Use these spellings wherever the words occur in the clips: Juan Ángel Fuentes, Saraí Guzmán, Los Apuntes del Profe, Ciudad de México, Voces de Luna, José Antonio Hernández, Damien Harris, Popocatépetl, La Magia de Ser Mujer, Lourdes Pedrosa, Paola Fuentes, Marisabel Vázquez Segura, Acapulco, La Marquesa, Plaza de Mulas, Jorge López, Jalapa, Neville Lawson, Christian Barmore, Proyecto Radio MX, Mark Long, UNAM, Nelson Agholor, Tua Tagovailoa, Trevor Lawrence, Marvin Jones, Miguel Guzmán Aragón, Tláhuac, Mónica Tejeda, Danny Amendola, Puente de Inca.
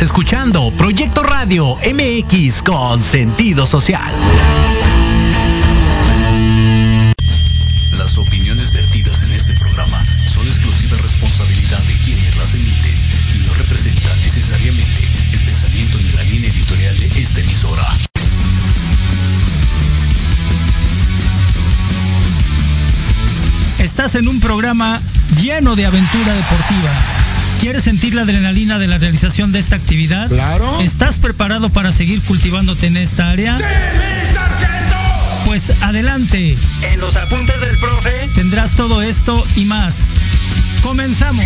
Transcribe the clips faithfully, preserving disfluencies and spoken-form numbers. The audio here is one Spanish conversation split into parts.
Estás escuchando Proyecto Radio M X con sentido social. Las opiniones vertidas en este programa son exclusiva responsabilidad de quienes las emiten y no representan necesariamente el pensamiento ni la línea editorial de esta emisora. Estás en un programa lleno de aventura deportiva. ¿Quieres sentir la adrenalina de la realización de esta actividad? ¡Claro! ¿Estás preparado para seguir cultivándote en esta área? ¡Sí, mi sargento! Pues adelante. En Los Apuntes del Profe tendrás todo esto y más. ¡Comenzamos!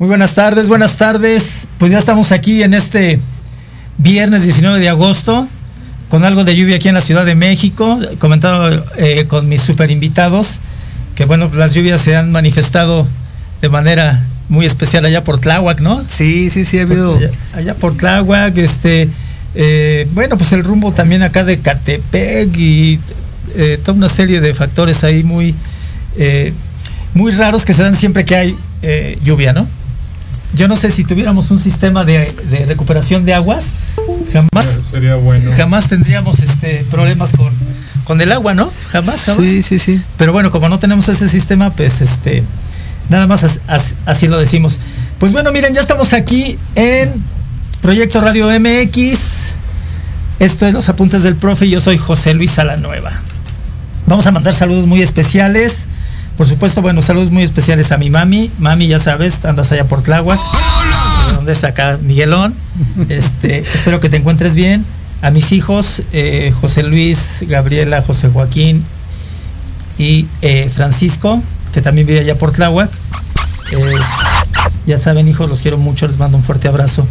Muy buenas tardes, buenas tardes. Pues ya estamos aquí en este viernes diecinueve de agosto, con algo de lluvia aquí en la Ciudad de México. Comentado eh, con mis super invitados, que bueno, las lluvias se han manifestado de manera muy especial allá por Tláhuac, ¿no? Sí, sí, sí, ha habido. Allá, allá por Tláhuac, este, eh, bueno, pues el rumbo también acá de Coatepec y eh, toda una serie de factores ahí muy, eh, muy raros que se dan siempre que hay eh, lluvia, ¿no? Yo no sé si tuviéramos un sistema de, de recuperación de aguas, jamás sería bueno. Jamás tendríamos este problemas con, con el agua, ¿no? Jamás, jamás. Sí, sí, sí. Pero bueno, como no tenemos ese sistema, pues este nada más as, as, así lo decimos. Pues bueno, miren, ya estamos aquí en Proyecto Radio M X. Esto es Los Apuntes del Profe y yo soy José Luis Salanueva. Vamos a mandar saludos muy especiales. Por supuesto, bueno, saludos muy especiales a mi mami. Mami, ya sabes, andas allá por Tláhuac. ¿Dónde es acá, Miguelón? Este, espero que te encuentres bien. A mis hijos, eh, José Luis, Gabriela, José Joaquín y eh, Francisco, que también vive allá por Tláhuac. Eh, ya saben, hijos, los quiero mucho, les mando un fuerte abrazo.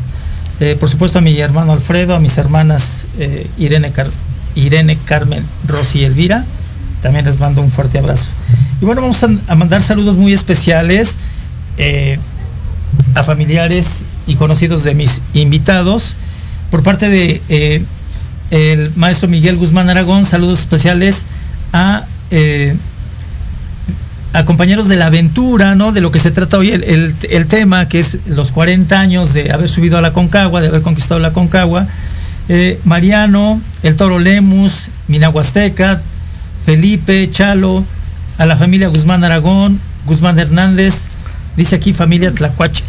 Eh, por supuesto, a mi hermano Alfredo, a mis hermanas eh, Irene, Car- Irene, Carmen, Rosy y Elvira. También les mando un fuerte abrazo. Y bueno, vamos a, a mandar saludos muy especiales eh, a familiares y conocidos de mis invitados. Por parte de eh, el maestro Miguel Guzmán Aragón, saludos especiales a, eh, a compañeros de la aventura, ¿no? De lo que se trata hoy el, el, el tema, que es los cuarenta años de haber subido a la Aconcagua, de haber conquistado la Aconcagua. Eh, Mariano, el Toro Lemus, Minahuasteca, Felipe, Chalo, a la familia Guzmán Aragón, Guzmán Hernández, dice aquí familia Tlacuache.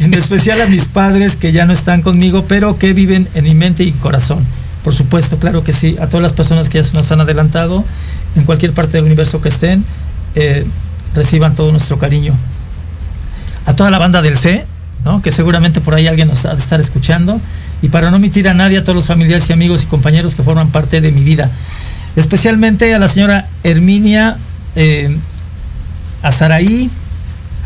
En especial a mis padres que ya no están conmigo, pero que viven en mi mente y corazón. Por supuesto, claro que sí, a todas las personas que ya se nos han adelantado, en cualquier parte del universo que estén, eh, reciban todo nuestro cariño. A toda la banda del C, ¿no? Que seguramente por ahí alguien nos ha de estar escuchando. Y para no omitir a nadie, a todos los familiares y amigos y compañeros que forman parte de mi vida, especialmente a la señora Herminia, eh, a Saraí,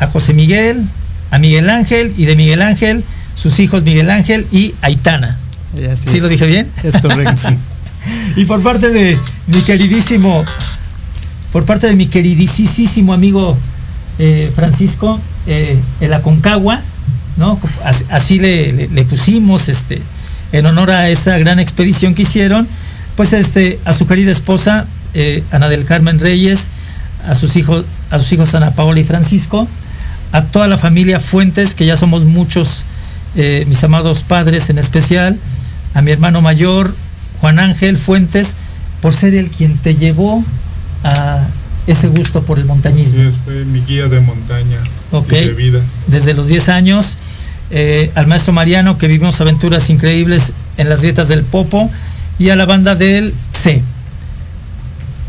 a José Miguel, a Miguel Ángel y de Miguel Ángel, sus hijos Miguel Ángel y Aitana. ¿Sí es. Lo dije bien? Es correcto. Y por parte de mi queridísimo, por parte de mi queridísimo amigo eh, Francisco, eh, el Aconcagua, ¿no? Así le, le, le pusimos este, en honor a esa gran expedición que hicieron, pues este, a su querida esposa eh, Ana del Carmen Reyes, a sus hijos, a sus hijos Ana Paola y Francisco, a toda la familia Fuentes, que ya somos muchos, eh, mis amados padres en especial, a mi hermano mayor, Juan Ángel Fuentes, por ser el quien te llevó a ese gusto por el montañismo. Así es, fue mi guía de montaña, okay, y de vida. Desde los diez años, eh, al maestro Mariano, que vivimos aventuras increíbles en las grietas del Popo, y a la banda del C.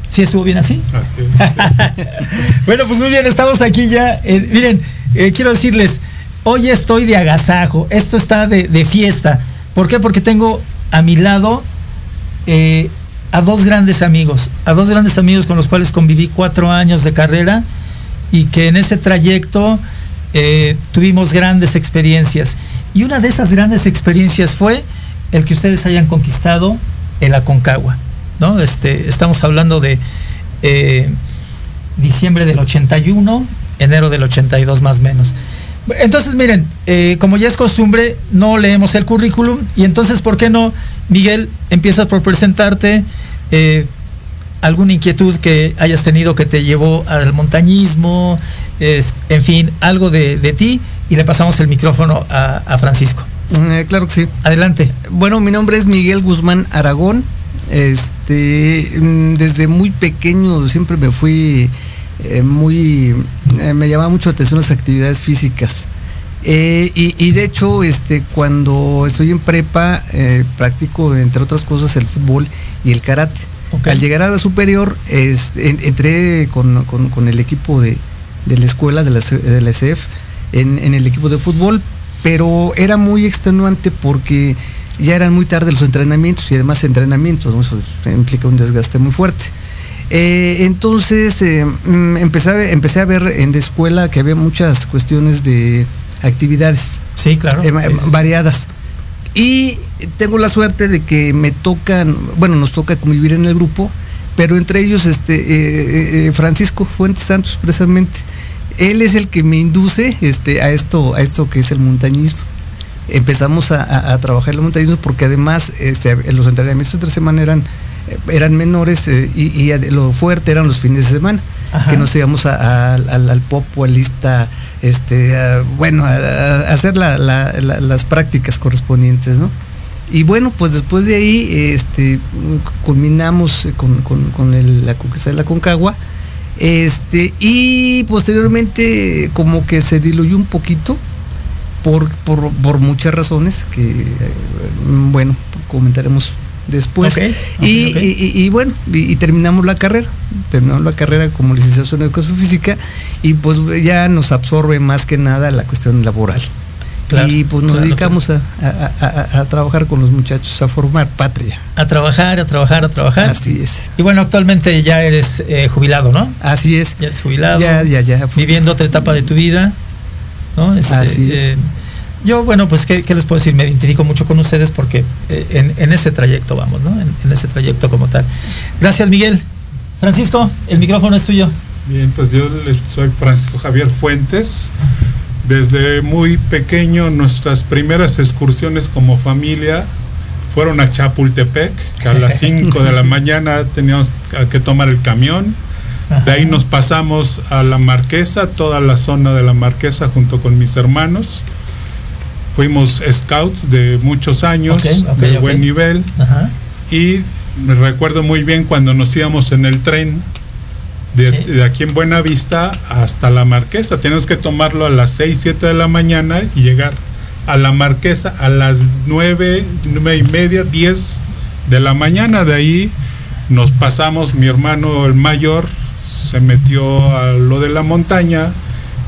¿Sí estuvo bien así? Así es. Bueno, pues muy bien, estamos aquí ya. Eh, miren, eh, quiero decirles, hoy estoy de agasajo, esto está de, de fiesta. ¿Por qué? Porque tengo a mi lado... Eh, a dos grandes amigos, a dos grandes amigos con los cuales conviví cuatro años de carrera y que en ese trayecto eh, tuvimos grandes experiencias. Y una de esas grandes experiencias fue el que ustedes hayan conquistado el Aconcagua, ¿no? Este, estamos hablando de eh, diciembre del ochenta y uno, enero del ochenta y dos más o menos. Entonces, miren, eh, como ya es costumbre, no leemos el currículum, y entonces, ¿por qué no, Miguel, empiezas por presentarte, eh, alguna inquietud que hayas tenido que te llevó al montañismo, es, en fin, algo de, de ti, y le pasamos el micrófono a, a Francisco. Eh, claro que sí. Adelante. Bueno, mi nombre es Miguel Guzmán Aragón. Este, desde muy pequeño siempre me fui eh, muy, eh, me llamaba mucho la atención las actividades físicas. Eh, y, y de hecho, este, cuando estoy en prepa, eh, practico, entre otras cosas, el fútbol y el karate. Okay. Al llegar a la superior, es, en, entré con, con, con el equipo de, de la escuela, de la, de la S E F, en, en el equipo de fútbol, pero era muy extenuante porque ya eran muy tarde los entrenamientos, y además entrenamientos, ¿no? Eso implica un desgaste muy fuerte. Eh, entonces eh, empecé, empecé a ver en la escuela que había muchas cuestiones de actividades. Sí, claro. Eh, sí, sí. Variadas. Y tengo la suerte de que me tocan, bueno, nos toca convivir en el grupo, pero entre ellos este eh, eh, Francisco Fuentes Santos, precisamente. Él es el que me induce este, a esto, a esto que es el montañismo. Empezamos a, a, a trabajar el montañismo porque además este, los entrenamientos entre semana eran, eran menores, eh, y, y lo fuerte eran los fines de semana. Ajá. Que nos íbamos a, a, al, al Popo, al Ista, este, a, bueno, a, a hacer la, la, la, las prácticas correspondientes, ¿no? Y bueno, pues después de ahí este, culminamos con, con, con el, la conquista de la Aconcagua. Este, y posteriormente como que se diluyó un poquito por, por, por muchas razones que, bueno, comentaremos después. Okay, okay, y, okay. Y, y bueno, y, y terminamos la carrera, terminamos la carrera como licenciación en educación física, y pues ya nos absorbe más que nada la cuestión laboral. Claro, y pues nos claro, dedicamos claro. A, a, a, a trabajar con los muchachos, a formar patria. A trabajar, a trabajar, a trabajar. Así es. Y bueno, actualmente ya eres eh, jubilado, ¿no? Así es. Ya eres jubilado. Ya, ya, ya. Viviendo otra etapa de tu vida, ¿no? Este, Así es. Eh, yo, bueno, pues, ¿qué, ¿qué les puedo decir? Me identifico mucho con ustedes porque eh, en, en ese trayecto vamos, ¿no? En, en ese trayecto como tal. Gracias, Miguel. Francisco, el micrófono es tuyo. Bien, pues yo soy Francisco Javier Fuentes. Desde muy pequeño nuestras primeras excursiones como familia fueron a Chapultepec, que a las cinco de la mañana teníamos que tomar el camión. Ajá. De ahí nos pasamos a La Marquesa, toda la zona de La Marquesa junto con mis hermanos. Fuimos scouts de muchos años, okay, okay, de okay. buen nivel. Ajá. Y me recuerdo muy bien cuando nos íbamos en el tren. De, sí. de aquí en Buenavista hasta La Marquesa. Tienes que tomarlo a las seis, siete de la mañana y llegar a La Marquesa a las nueve, nueve y media, diez de la mañana. De ahí nos pasamos, mi hermano el mayor se metió a lo de la montaña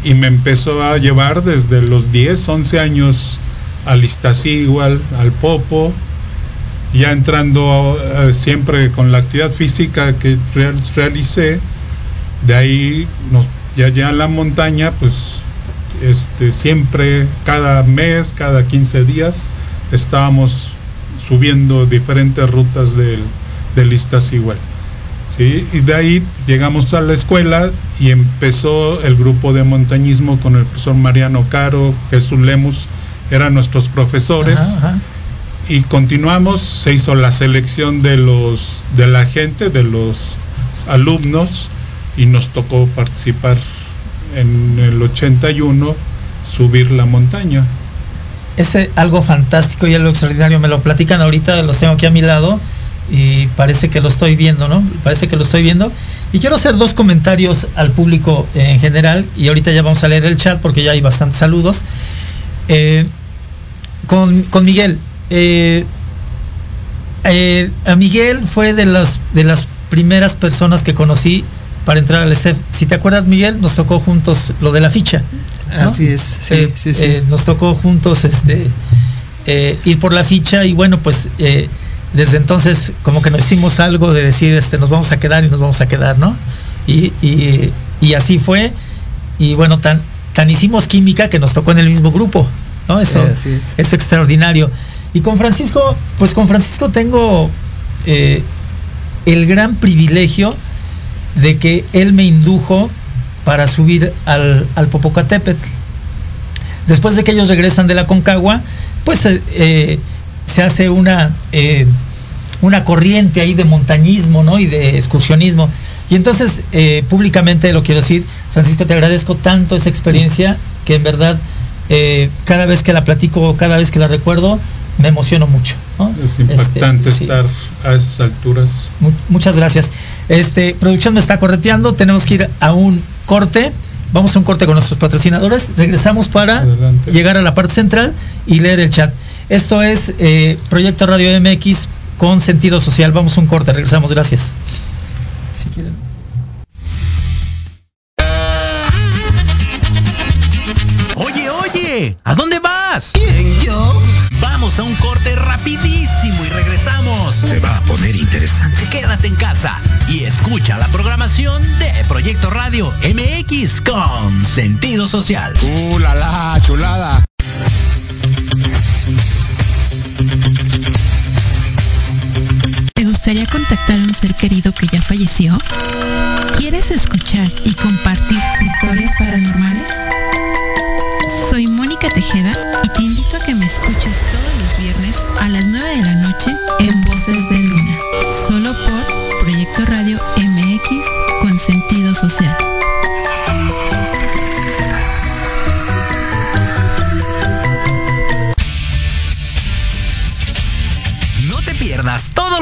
y me empezó a llevar desde los diez, once años al Iztaccíhuatl, al Popo. Ya entrando eh, siempre con la actividad física que real, realicé. De ahí, nos, ya allá en la montaña, pues este, siempre, cada mes, cada quince días, estábamos subiendo diferentes rutas del, del Iztaccíhuatl, ¿sí? Y de ahí llegamos a la escuela y empezó el grupo de montañismo con el profesor Mariano Caro, Jesús Lemus, eran nuestros profesores. Ajá, ajá. Y continuamos, se hizo la selección de, los, de la gente, de los alumnos, y nos tocó participar en el ochenta y uno, subir la montaña. Es algo fantástico y algo extraordinario. Me lo platican ahorita, los tengo aquí a mi lado y parece que lo estoy viendo, ¿no? Parece que lo estoy viendo. Y quiero hacer dos comentarios al público en general, y ahorita ya vamos a leer el chat porque ya hay bastantes saludos. Eh, con, con Miguel, eh, eh, a Miguel fue de las, de las primeras personas que conocí para entrar al S E F. Si te acuerdas, Miguel, nos tocó juntos lo de la ficha, ¿no? Así es, sí, eh, sí, sí. Eh, nos tocó juntos este, eh, ir por la ficha y bueno, pues eh, desde entonces como que nos hicimos algo de decir, este, nos vamos a quedar y nos vamos a quedar, ¿no? Y, y, y así fue, y bueno, tan, tan hicimos química que nos tocó en el mismo grupo, ¿no? Eso eh, así es. Es extraordinario. Y con Francisco, pues con Francisco tengo eh, el gran privilegio de que él me indujo para subir al, al Popocatépetl. Después de que ellos regresan de la Aconcagua, pues eh, se hace una, eh, una corriente ahí de montañismo, ¿no? Y de excursionismo. Y entonces, eh, públicamente lo quiero decir, Francisco, te agradezco tanto esa experiencia que en verdad eh, cada vez que la platico, cada vez que la recuerdo, me emociono mucho, ¿no? Es impactante este, estar sí. a esas alturas. Muchas gracias. Este, producción me está correteando, tenemos que ir a un corte. Vamos a un corte con nuestros patrocinadores. Regresamos para Adelante. Llegar a la parte central y leer el chat. Esto es eh, Proyecto Radio M X con sentido social. Vamos a un corte, regresamos, gracias. Si quieren. Oye, oye, ¿a dónde vas? ¿Quién, yo? Vamos a un corte rapidísimo y regresamos. Se va a poner interesante. Quédate en casa y escucha la programación de Proyecto Radio M X con sentido social. ¡Uh, la, la chulada! ¿Te gustaría contactar a un ser querido que ya falleció? ¿Quieres escuchar y compartir historias paranormales? Soy Mónica Tejeda y te invito a que me escuches todos los viernes a las nueve de la noche en Voces de Luna, solo por Proyecto Radio M X con sentido social. No te pierdas todos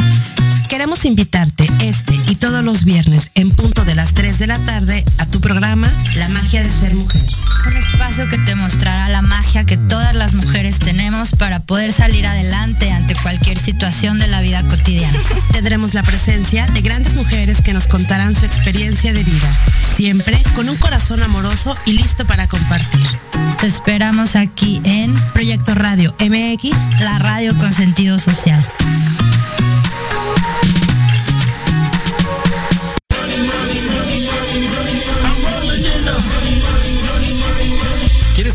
Queremos invitarte este y todos los viernes en punto de las tres de la tarde a tu programa La Magia de Ser Mujer. Un espacio que te mostrará la magia que todas las mujeres tenemos para poder salir adelante ante cualquier situación de la vida cotidiana. Tendremos la presencia de grandes mujeres que nos contarán su experiencia de vida, siempre con un corazón amoroso y listo para compartir. Te esperamos aquí en Proyecto Radio M X, la radio con sentido social. ¿Quieres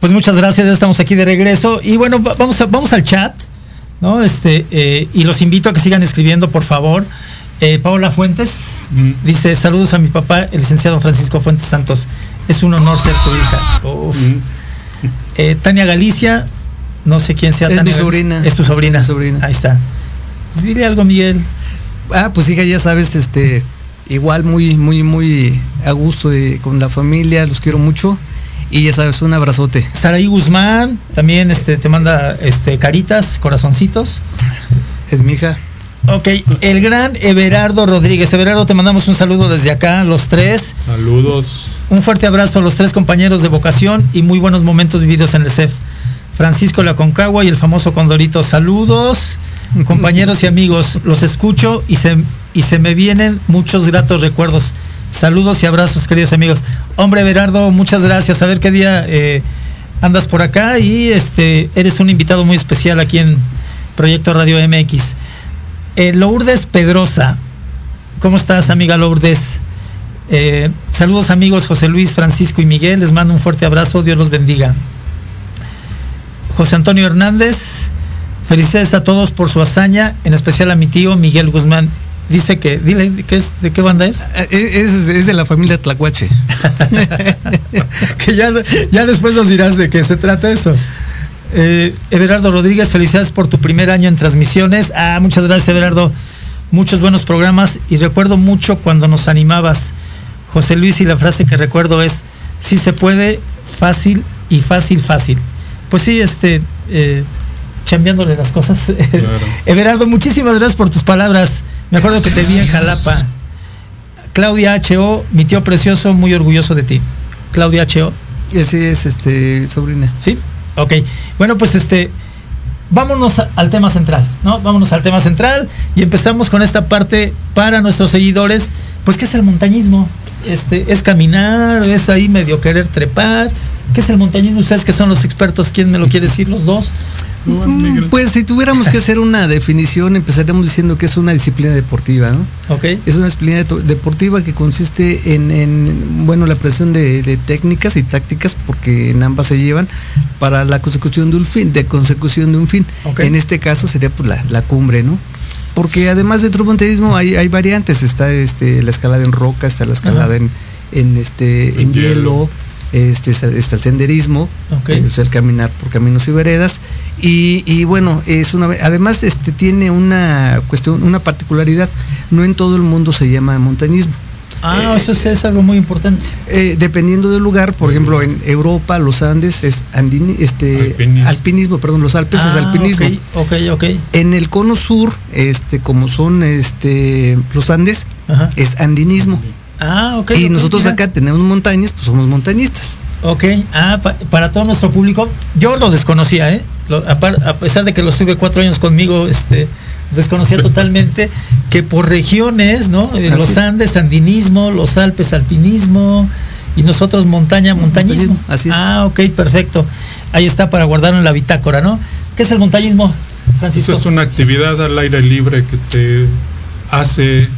Pues muchas gracias, ya estamos aquí de regreso. Y bueno, vamos, a, vamos al chat, ¿no? Este, eh, y los invito a que sigan escribiendo, por favor. Eh, Paola Fuentes mm. dice, saludos a mi papá, el licenciado Francisco Fuentes Santos. Es un honor ser tu hija. Uf. Mm. Eh, Tania Galicia, no sé quién sea. Es Tania mi sobrina. Galicia. Es tu sobrina. Es mi sobrina. Ahí está. Dile algo, Miguel. Ah, pues hija, ya sabes, este, igual muy, muy, muy a gusto de, con la familia, los quiero mucho. Y ya sabes, un abrazote. Saraí Guzmán, también este, te manda este, caritas, corazoncitos. Es mi hija. Ok, el gran Everardo Rodríguez. Everardo, te mandamos un saludo desde acá, los tres. Saludos. Un fuerte abrazo a los tres compañeros de vocación y muy buenos momentos vividos en el S E F. Francisco La Aconcagua y el famoso Condorito. Saludos, compañeros y amigos. Los escucho y se, y se me vienen muchos gratos recuerdos. Saludos y abrazos, queridos amigos. Hombre, Berardo, muchas gracias. A ver qué día eh, andas por acá y este eres un invitado muy especial aquí en Proyecto Radio M X. Eh, Lourdes Pedrosa. ¿Cómo estás, amiga Lourdes? Eh, saludos, amigos José Luis, Francisco y Miguel. Les mando un fuerte abrazo. Dios los bendiga. José Antonio Hernández. Felicidades a todos por su hazaña, en especial a mi tío Miguel Guzmán. Dice que, dile, ¿qué es, ¿de qué banda es? Es, es de la familia Tlacuache. Que ya, ya después nos dirás de qué se trata eso. Eh, Everardo Rodríguez, felicidades por tu primer año en transmisiones. Ah, muchas gracias, Everardo. Muchos buenos programas y recuerdo mucho cuando nos animabas, José Luis, y la frase que recuerdo es, sí se puede, fácil y fácil, fácil. Pues sí, este, eh, chambeándole las cosas. Claro. Everardo, muchísimas gracias por tus palabras. Me acuerdo que te vi en Jalapa. Claudia H O, mi tío precioso, muy orgulloso de ti. Claudia H O. Ese es, este, sobrina. Sí, ok. Bueno, pues este, vámonos al tema central, ¿no? Vámonos al tema central y empezamos con esta parte para nuestros seguidores. Pues, ¿qué es el montañismo? Este, es caminar, es ahí medio querer trepar. ¿Qué es el montañismo? Ustedes que son los expertos, ¿quién me lo quiere decir? Los dos. Pues si tuviéramos que hacer una definición, empezaríamos diciendo que es una disciplina deportiva, ¿no? Okay. Es una disciplina deportiva que consiste en, en bueno, la presión de, de técnicas y tácticas, porque en ambas se llevan para la consecución de un fin, de consecución de un fin. Okay. En este caso sería pues, la, la cumbre, ¿no? Porque además de tromontañismo hay, hay variantes, está este la escalada en roca, está la escalada en, en este en hielo. hielo. Este está el senderismo, okay. eh, o sea, el caminar por caminos y veredas y, y bueno, es una además este tiene una cuestión, una particularidad, no en todo el mundo se llama montañismo. Ah, eh, eso es, es algo muy importante. Eh, dependiendo del lugar, por okay. ejemplo, en Europa, los Andes es andini, este alpinismo. alpinismo, perdón, los Alpes ah, es alpinismo. Okay, okay, okay. En el cono sur, este como son este los Andes, ajá. es andinismo. Okay. Ah, okay, y okay, nosotros mira. Acá tenemos montañas, pues somos montañistas. Ok, ah, pa, para todo nuestro público, yo lo desconocía, ¿eh? Lo, a, par, a pesar de que los tuve cuatro años conmigo, este, desconocía totalmente que por regiones, ¿no? Eh, los Andes, andinismo, los Alpes, alpinismo, y nosotros montaña, montañismo. montañismo. Así es. Ah, ok, perfecto. Ahí está para guardarlo en la bitácora, ¿no? ¿Qué es el montañismo, Francisco? Eso es una actividad al aire libre que te hace...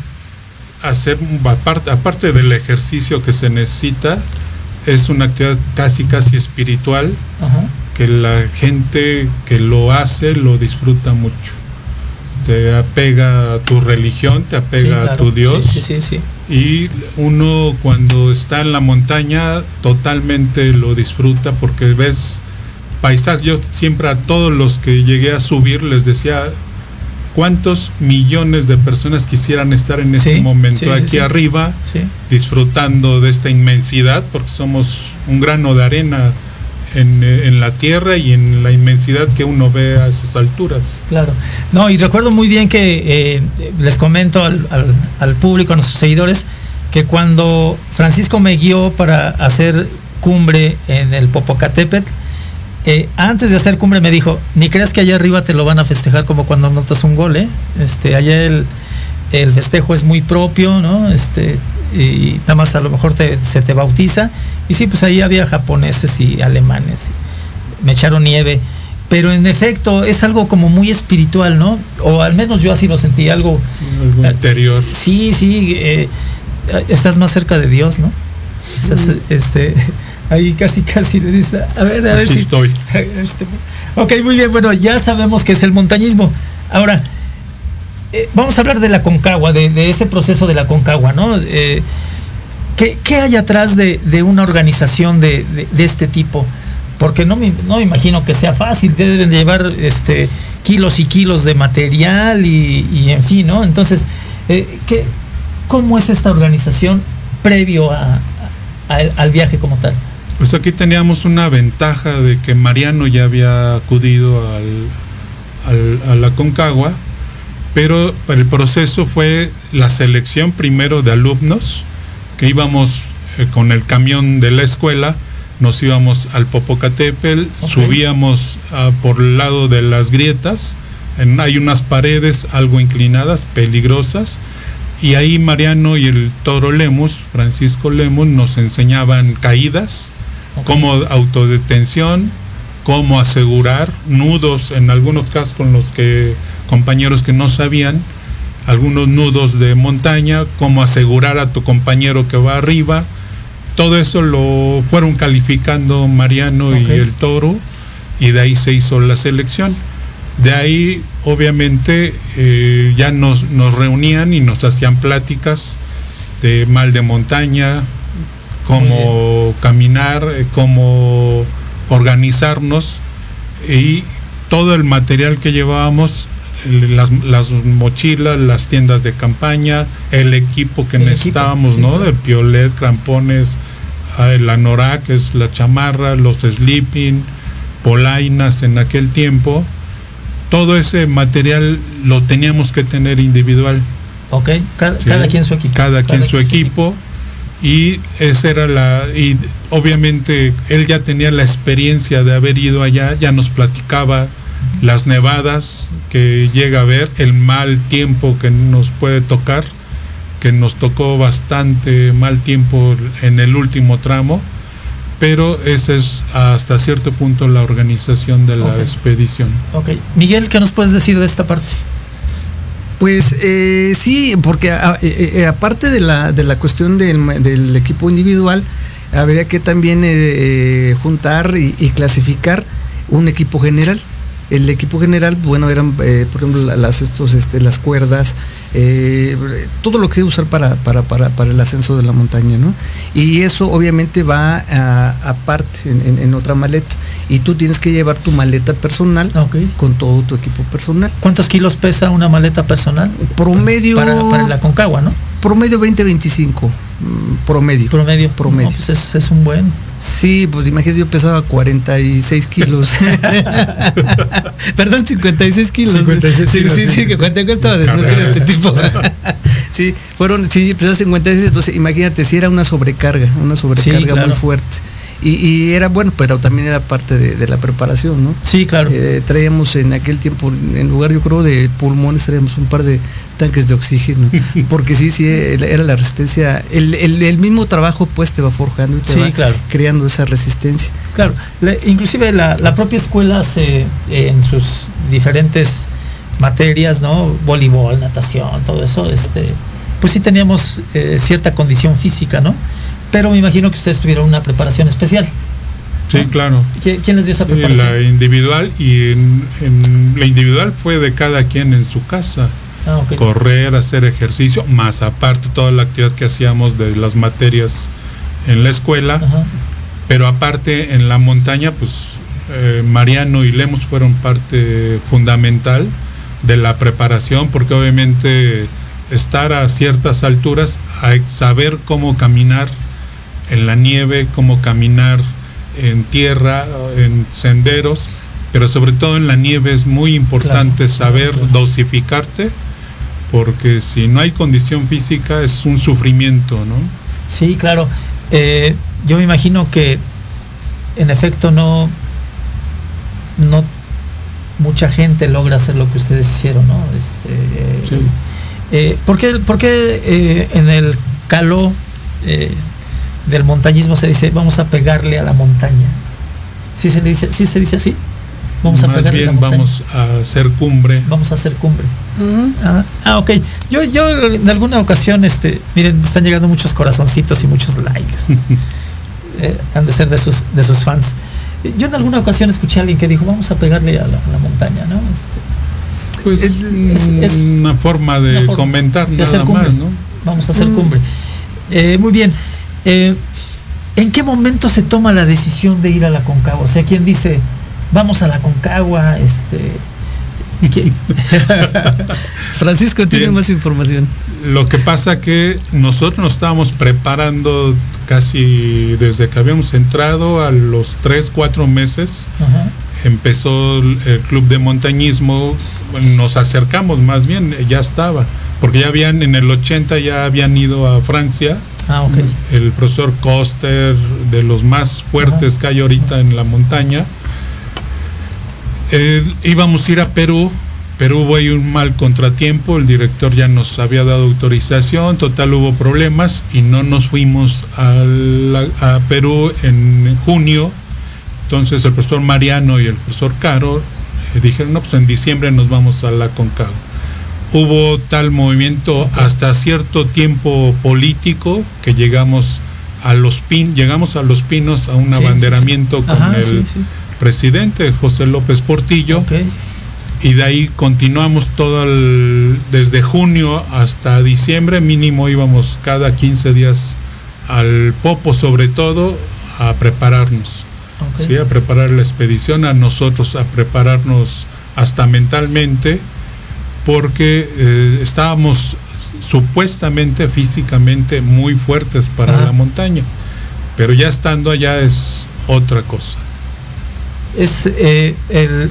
hacer aparte, aparte del ejercicio que se necesita, es una actividad casi casi espiritual. Ajá. Que la gente que lo hace lo disfruta mucho, te apega a tu religión, te apega sí, claro. a tu Dios sí, sí, sí, sí. Y uno cuando está en la montaña totalmente lo disfruta porque ves paisajes. Yo siempre a todos los que llegué a subir les decía: ¿cuántos millones de personas quisieran estar en este sí, momento sí, aquí sí, arriba sí. disfrutando de esta inmensidad? Porque somos un grano de arena en, en la tierra y en la inmensidad que uno ve a esas alturas. Claro. No, y recuerdo muy bien que eh, les comento al, al, al público, a nuestros seguidores, que cuando Francisco me guió para hacer cumbre en el Popocatépetl, Eh, antes de hacer cumbre me dijo: ni creas que allá arriba te lo van a festejar como cuando anotas un gol, ¿eh? Este, allá el, el festejo es muy propio, ¿no? Este, y nada más a lo mejor te, se te bautiza. Y sí, pues ahí había japoneses y alemanes. Y me echaron nieve. Pero en efecto, es algo como muy espiritual, ¿no? O al menos yo así lo sentí, algo... algo interior. Sí, sí. Eh, estás más cerca de Dios, ¿no? Estás, mm. este... Ahí casi casi le dice, a ver, a ver si estoy. Ok, muy bien, bueno, ya sabemos que es el montañismo. Ahora, eh, vamos a hablar de la Aconcagua, de, de ese proceso de la Aconcagua, ¿no? Eh, ¿qué, ¿Qué hay atrás de, de una organización de, de, de este tipo? Porque no me, no me imagino que sea fácil, deben llevar este, kilos y kilos de material y, y en fin, ¿no? Entonces, eh, ¿qué, ¿cómo es esta organización previo a, a, al viaje como tal? Pues aquí teníamos una ventaja de que Mariano ya había acudido al, al, a la Aconcagua, pero el proceso fue la selección primero de alumnos, que íbamos eh, con el camión de la escuela, nos íbamos al Popocatépetl, okay. subíamos uh, por el lado de las grietas, en, hay unas paredes algo inclinadas, peligrosas, y ahí Mariano y el Toro Lemus, Francisco Lemus, nos enseñaban caídas, okay. cómo autodetención, cómo asegurar nudos, en algunos casos con los que compañeros que no sabían, algunos nudos de montaña, cómo asegurar a tu compañero que va arriba. Todo eso lo fueron calificando Mariano okay. y el Toro, y de ahí se hizo la selección. De ahí obviamente eh, ya nos, nos reunían y nos hacían pláticas de mal de montaña, cómo caminar, cómo organizarnos, y todo el material que llevábamos, las, las mochilas, las tiendas de campaña, el equipo que el necesitábamos, equipo, sí, ¿no? Claro. De piolet, crampones, el anorak, que es la chamarra, los sleeping, polainas en aquel tiempo, todo ese material lo teníamos que tener individual. Ok, cada, ¿sí? cada quien su equipo. Cada, cada quien, quien su equipo, su equipo, y esa era la, y obviamente él ya tenía la experiencia de haber ido allá, ya nos platicaba las nevadas que llega a ver, el mal tiempo que nos puede tocar, que nos tocó bastante mal tiempo en el último tramo, pero esa es hasta cierto punto la organización de la okay. expedición. Ok. Miguel, ¿qué nos puedes decir de esta parte? Pues eh, sí, porque a, eh, aparte de la, de la cuestión del, del equipo individual, habría que también eh, juntar y, y clasificar un equipo general. El equipo general, bueno, eran, eh, por ejemplo, las, estos, este, las cuerdas, eh, todo lo que se usa para, para, para, para el ascenso de la montaña, ¿no? Y eso obviamente va aparte, en, en, en otra maleta. Y tú tienes que llevar tu maleta personal, okay, con todo tu equipo personal. ¿Cuántos kilos pesa una maleta personal? Promedio... Para, para la Aconcagua, ¿no? Promedio veinte a veinticinco. Promedio. Promedio. Promedio. No, pues es, es un buen. Sí, pues imagínate, yo pesaba cuarenta y seis kilos. Perdón, cincuenta y seis kilos. cincuenta y seis kilos. Sí, sí, sí, que cuánto cuesta desnutrir este tipo. Sí, fueron, sí, pesaba cincuenta y seis, entonces imagínate, si sí era una sobrecarga, una sobrecarga, sí, claro, muy fuerte. Y, y era bueno, pero también era parte de, de la preparación, ¿no? Sí, claro. Eh, traíamos en aquel tiempo, en lugar yo creo de pulmones, traíamos un par de tanques de oxígeno, porque sí, sí, era la resistencia, el, el, el mismo trabajo pues te va forjando y te sí, va claro. creando esa resistencia. Claro, Le, inclusive la, la propia escuela se, en sus diferentes materias, ¿no? Voleibol, natación, todo eso, este, pues sí teníamos eh, cierta condición física, ¿no? Pero me imagino que ustedes tuvieron una preparación especial. Sí, ¿no? Claro. ¿Quién les dio esa preparación? La individual, y en, en, la individual fue de cada quien en su casa. Ah, okay. Correr, hacer ejercicio, más aparte toda la actividad que hacíamos de las materias en la escuela. Ajá. Pero aparte en la montaña, pues eh, Mariano y Lemus fueron parte fundamental de la preparación, porque obviamente estar a ciertas alturas, saber cómo caminar en la nieve, cómo caminar en tierra, en senderos, pero sobre todo en la nieve es muy importante, claro, saber claro. dosificarte, porque si no hay condición física es un sufrimiento, ¿no? Sí, claro. Eh, yo me imagino que en efecto no, no mucha gente logra hacer lo que ustedes hicieron, ¿no? Este, eh, sí. eh, ¿Por qué, por qué eh, en el caló eh, del montañismo se dice vamos a pegarle a la montaña? ¿Sí se le dice, sí se dice así? Vamos a pegarle a la montaña. Más bien vamos a hacer cumbre. Vamos a hacer cumbre. Uh-huh. ah, ah, ok. Yo, yo en alguna ocasión, este, miren, están llegando muchos corazoncitos y muchos likes. eh, han de ser de sus, de sus fans. Yo en alguna ocasión escuché a alguien que dijo vamos a pegarle a la, a la montaña, ¿no? Este, pues es, es, es una forma de una forma comentar de nada más, ¿no? Vamos a hacer uh-huh. cumbre. Eh, muy bien. Eh, ¿En qué momento se toma la decisión de ir a la Aconcagua? O sea, ¿quién dice vamos a la Aconcagua? Este, Francisco tiene Bien. más información. Lo que pasa que nosotros nos estábamos preparando casi desde que habíamos entrado, a los tres, cuatro meses. Ajá. Empezó el club de montañismo, nos acercamos más bien, ya estaba, porque ya habían, en el ochenta ya habían ido a Francia. Ah, okay. El profesor Koster, de los más fuertes Ajá. que hay ahorita en la montaña. Eh, íbamos a ir a Perú, pero hubo ahí un mal contratiempo, el director ya nos había dado autorización, total hubo problemas y no nos fuimos a, la, a Perú en junio. Entonces el profesor Mariano y el profesor Caro eh, dijeron, no, pues en diciembre nos vamos a la Aconcagua. Hubo tal movimiento okay. hasta cierto tiempo político que llegamos a Los Pinos, llegamos a Los Pinos a un sí, abanderamiento sí, sí. con Ajá, el sí, sí. presidente José López Portillo okay. y de ahí continuamos todo el, desde junio hasta diciembre mínimo íbamos cada quince días al Popo, sobre todo a prepararnos okay. ¿sí? a preparar la expedición, a nosotros a prepararnos hasta mentalmente, porque eh, estábamos supuestamente físicamente muy fuertes para Ajá. la montaña, pero ya estando allá es otra cosa. Es eh, el,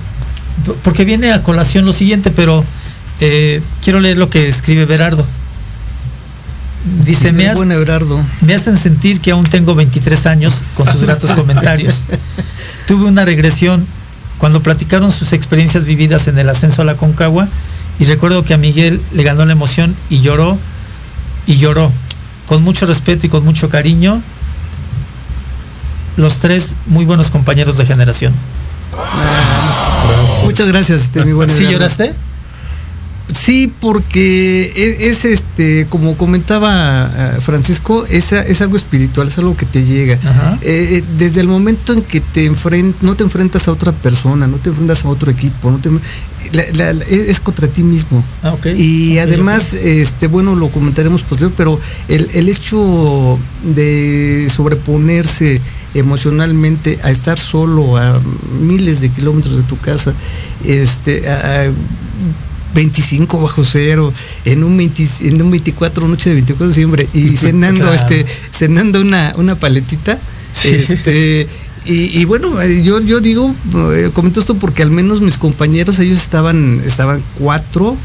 porque viene a colación lo siguiente, pero eh, quiero leer lo que escribe Berardo. Dice, me, has, me hacen sentir que aún tengo veintitrés años con sus gratos comentarios. Tuve una regresión cuando platicaron sus experiencias vividas en el ascenso a la Aconcagua, y recuerdo que a Miguel le ganó la emoción y lloró, y lloró. Con mucho respeto y con mucho cariño, los tres muy buenos compañeros de generación. Ah, muchas gracias, este, mi buen ¿Sí Eduardo. Lloraste? Sí, porque es, es este, como comentaba Francisco, es, es algo espiritual, es algo que te llega. Eh, desde el momento en que te enfrent, no te enfrentas a otra persona, no te enfrentas a otro equipo, no te, la, la, es contra ti mismo. Ah, okay. Y okay, además, okay. este, bueno, lo comentaremos posterior, pero el, el hecho de sobreponerse emocionalmente a estar solo a miles de kilómetros de tu casa, este, a, a veinticinco bajo cero, en un, veinte, en un veinticuatro, noche de veinticuatro de diciembre, y cenando, claro. este, cenando una, una paletita, sí. este, y, y bueno, yo, yo digo, comento esto porque al menos mis compañeros, ellos estaban, estaban cuatro,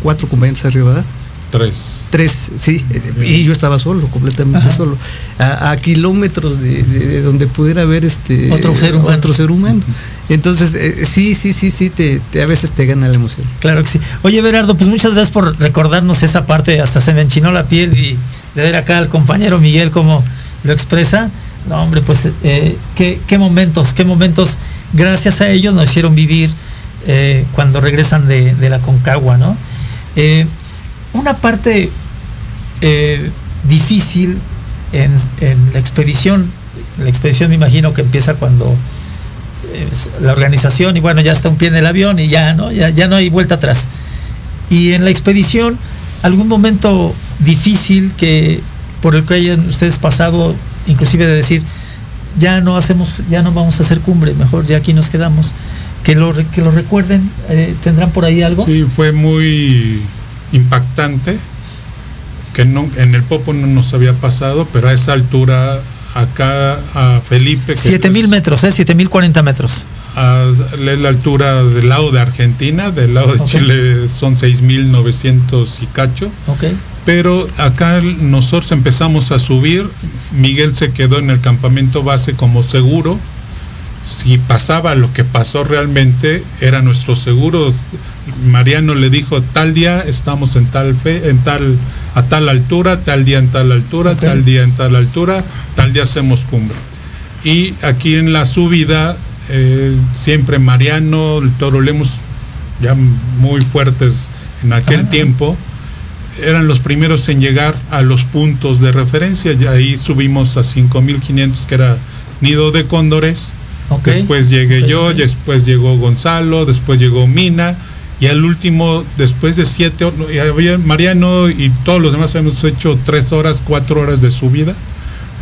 cuatro compañeros arriba, ¿verdad? Tres. Tres, sí, y yo estaba solo, completamente Ajá. solo, a, a kilómetros de, de, de donde pudiera haber este otro ser humano. Otro ser humano. Entonces, eh, sí, sí, sí, sí, te, te, a veces te gana la emoción. Claro que sí. Oye, Berardo, pues muchas gracias por recordarnos esa parte, hasta se me enchinó la piel y de ver acá al compañero Miguel cómo lo expresa. No, hombre, pues eh, qué, qué momentos, qué momentos, gracias a ellos nos hicieron vivir eh, cuando regresan de, de la Aconcagua, ¿no? Eh, Una parte eh, difícil en, en la expedición, la expedición me imagino que empieza cuando eh, la organización, y bueno, ya está un pie en el avión y ya no, ya, ya no hay vuelta atrás. Y en la expedición, algún momento difícil que por el que hayan ustedes pasado, inclusive de decir, ya no hacemos, ya no vamos a hacer cumbre, mejor ya aquí nos quedamos, que lo, que lo recuerden, eh, ¿tendrán por ahí algo? Sí, fue muy impactante, que no, en el Popo no nos había pasado, pero a esa altura, acá a Felipe... siete mil metros, ¿eh? siete mil cuarenta metros. Es la altura del lado de Argentina, del lado de okay. Chile son seis mil novecientos y cacho. Okay. Pero acá nosotros empezamos a subir, Miguel se quedó en el campamento base como seguro. Si pasaba lo que pasó realmente, era nuestro seguro. Mariano le dijo, tal día estamos en tal fe, en tal, a tal altura, tal día en tal altura, okay. tal día en tal altura, tal día hacemos cumbre. Y aquí en la subida, eh, siempre Mariano, el Toro Lemus, ya muy fuertes en aquel ah, tiempo, eran los primeros en llegar a los puntos de referencia, y ahí subimos a cinco mil quinientos, que era Nido de Cóndores. Okay. Después llegué okay. yo, después llegó Gonzalo, después llegó Mina, y al último, después de siete horas, Mariano y todos los demás hemos hecho tres horas, cuatro horas de subida.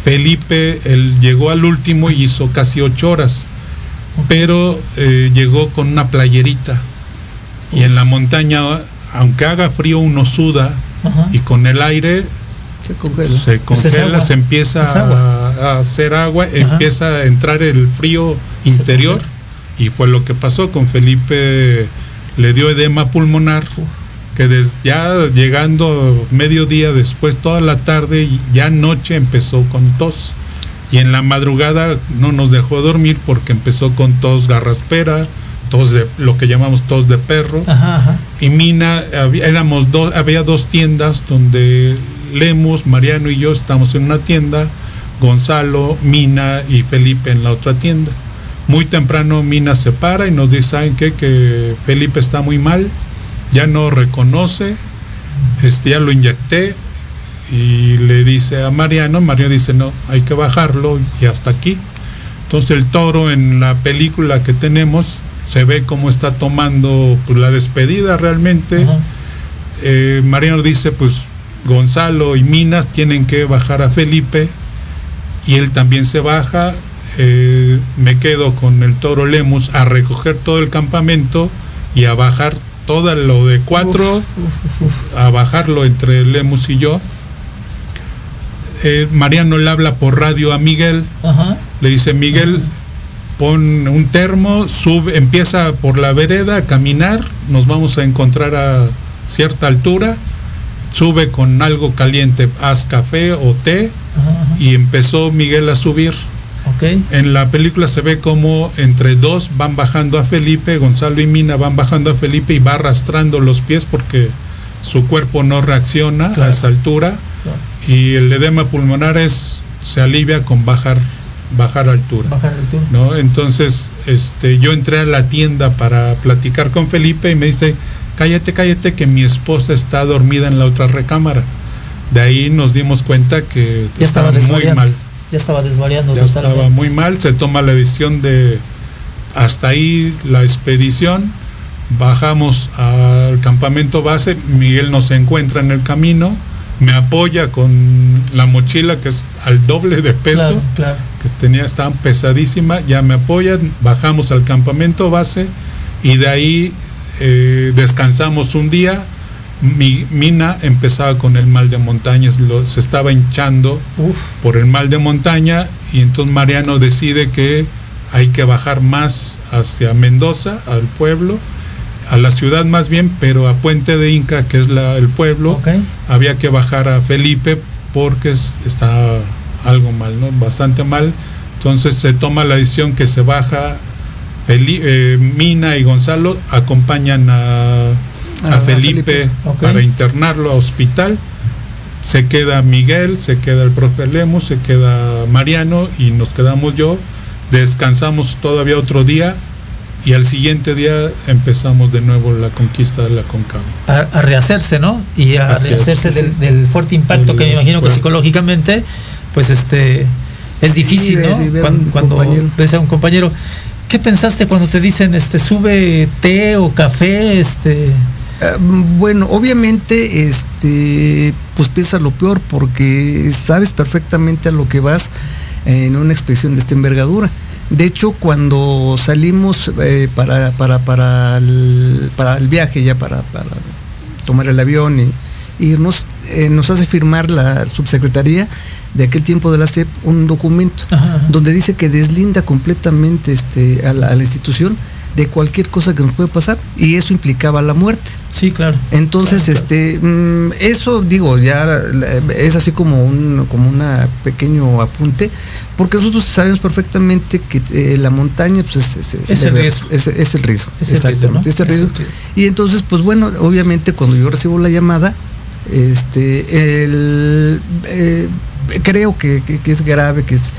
Felipe, él llegó al último y hizo casi ocho horas, pero eh, llegó con una playerita. Y en la montaña, aunque haga frío, uno suda, uh-huh. y con el aire se congela, se, congela, se empieza a, a hacer agua, uh-huh. empieza a entrar el frío interior, y fue lo que pasó con Felipe. Le dio edema pulmonar, que desde ya llegando mediodía, después toda la tarde y ya noche empezó con tos. Y en la madrugada no nos dejó dormir porque empezó con tos garraspera, tos de lo que llamamos tos de perro. Ajá, ajá. Y Mina, había, éramos dos, había dos tiendas donde Lemus, Mariano y yo estamos en una tienda, Gonzalo, Mina y Felipe en la otra tienda. Muy temprano Mina se para y nos dice, ¿saben qué? Que Felipe está muy mal, ya no reconoce, este, ya lo inyecté, y le dice a Mariano, Mariano dice, no, hay que bajarlo y hasta aquí. Entonces el Toro en la película que tenemos se ve cómo está tomando pues, la despedida realmente. Uh-huh. eh, Mariano dice, pues Gonzalo y Minas tienen que bajar a Felipe, y él también se baja. Eh, me quedo con el Toro Lemus a recoger todo el campamento y a bajar todo lo de cuatro, uf, uf, uf. a bajarlo entre Lemus y yo. eh, Mariano le habla por radio a Miguel. Ajá. Le dice, Miguel, pon un termo, sube, empieza por la vereda a caminar, nos vamos a encontrar a cierta altura, sube con algo caliente, haz café o té. Ajá, ajá. Y empezó Miguel a subir. Okay. En la película se ve como entre dos van bajando a Felipe, Gonzalo y Mina van bajando a Felipe y va arrastrando los pies porque su cuerpo no reacciona, claro, a esa altura, claro, y el edema pulmonar es, se alivia con bajar, bajar altura, bajar altura. ¿No? Entonces este, yo entré a la tienda para platicar con Felipe y me dice, cállate, cállate que mi esposa está dormida en la otra recámara. De ahí nos dimos cuenta que ya estaba, estaba muy mal. Ya estaba desvariando. Ya totalmente. Estaba muy mal. Se toma la decisión de hasta ahí la expedición. Bajamos al campamento base. Miguel nos encuentra en el camino. Me apoya con la mochila que es al doble de peso. Claro, claro. Que tenía, estaba pesadísima. Ya me apoyan. Bajamos al campamento base. Y de ahí eh, descansamos un día. Mi, Mina empezaba con el mal de montañas, lo, se estaba hinchando. Uf. Por el mal de montaña, y entonces Mariano decide que hay que bajar más hacia Mendoza, al pueblo, a la ciudad más bien, pero a Puente de Inca, que es la, el pueblo. Okay. Había que bajar a Felipe porque es, está algo mal, ¿no? Bastante mal. Entonces se toma la decisión que se baja Felipe, eh, Mina y Gonzalo acompañan a A, a Felipe, Felipe. Okay. Para internarlo a hospital. Se queda Miguel, se queda el profe Lemus, se queda Mariano y nos quedamos yo. Descansamos todavía otro día y al siguiente día empezamos de nuevo la conquista de la Aconcagua. A, a rehacerse, ¿no? Y a Así rehacerse es, del, sí. del fuerte impacto el, que me imagino fuerte. Que psicológicamente, pues este es difícil, sí, ¿no? Cuando, cuando ves a un compañero. ¿Qué pensaste cuando te dicen este sube té o café? Este. Bueno, obviamente, este, pues piensa lo peor porque sabes perfectamente a lo que vas en una expedición de esta envergadura. De hecho, cuando salimos eh, para para para el, para el viaje ya para, para tomar el avión y, y irnos, eh, nos hace firmar la subsecretaría de aquel tiempo de la S E P un documento. Ajá, ajá. Donde dice que deslinda completamente este a la, a la institución de cualquier cosa que nos puede pasar, y eso implicaba la muerte. Sí, claro. Entonces, claro, este, claro. eso digo, ya es así como un como una pequeño apunte, porque nosotros sabemos perfectamente que eh, la montaña pues es, es, es, es el riesgo, es, es el riesgo, es exactamente, el riesgo, ¿no? es el riesgo. Es el riesgo. Y entonces, pues bueno, obviamente cuando yo recibo la llamada, este, el, eh, creo que, que, que es grave, que es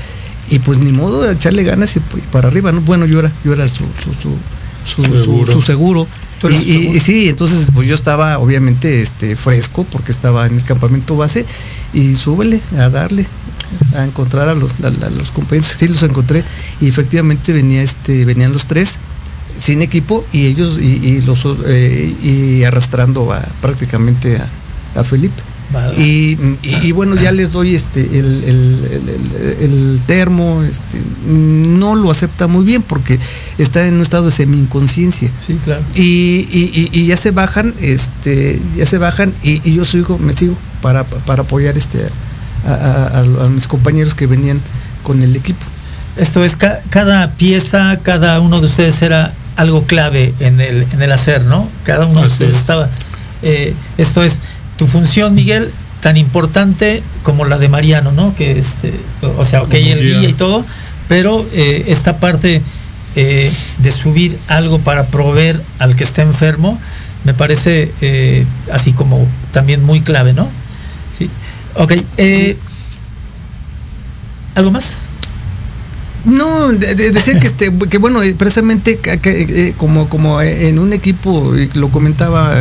y pues ni modo de echarle ganas y para arriba, ¿no? Bueno, yo era, yo era su, su, su, su, seguro. Su, su seguro. Y, y, y sí, entonces pues yo estaba obviamente este fresco porque estaba en el campamento base y súbele a darle, a encontrar a los, a, a los compañeros. Sí, los encontré y efectivamente venía este, venían los tres sin equipo y ellos y, y los eh, y arrastrando a, prácticamente a, a Felipe. Vale. Y, y, y bueno, ya les doy este el, el, el, el termo, este, no lo acepta muy bien porque está en un estado de semi-inconsciencia. Sí, claro. Y, y, y ya se bajan, este, ya se bajan y, y yo sigo, me sigo para, para apoyar este a, a, a, a mis compañeros que venían con el equipo. Esto es, ca- cada pieza, cada uno de ustedes era algo clave en el, en el hacer, ¿no? Cada uno de ustedes estaba. Eh, esto es. Tu función, Miguel, tan importante como la de Mariano, ¿no? Que este, o sea, ok, el guía y todo, pero eh, esta parte eh, de subir algo para proveer al que está enfermo, me parece eh, así como también muy clave, ¿no? Sí. Ok. Eh, sí. ¿Algo más? No, de, de decía que este, que bueno, precisamente que, que, como, como en un equipo, lo comentaba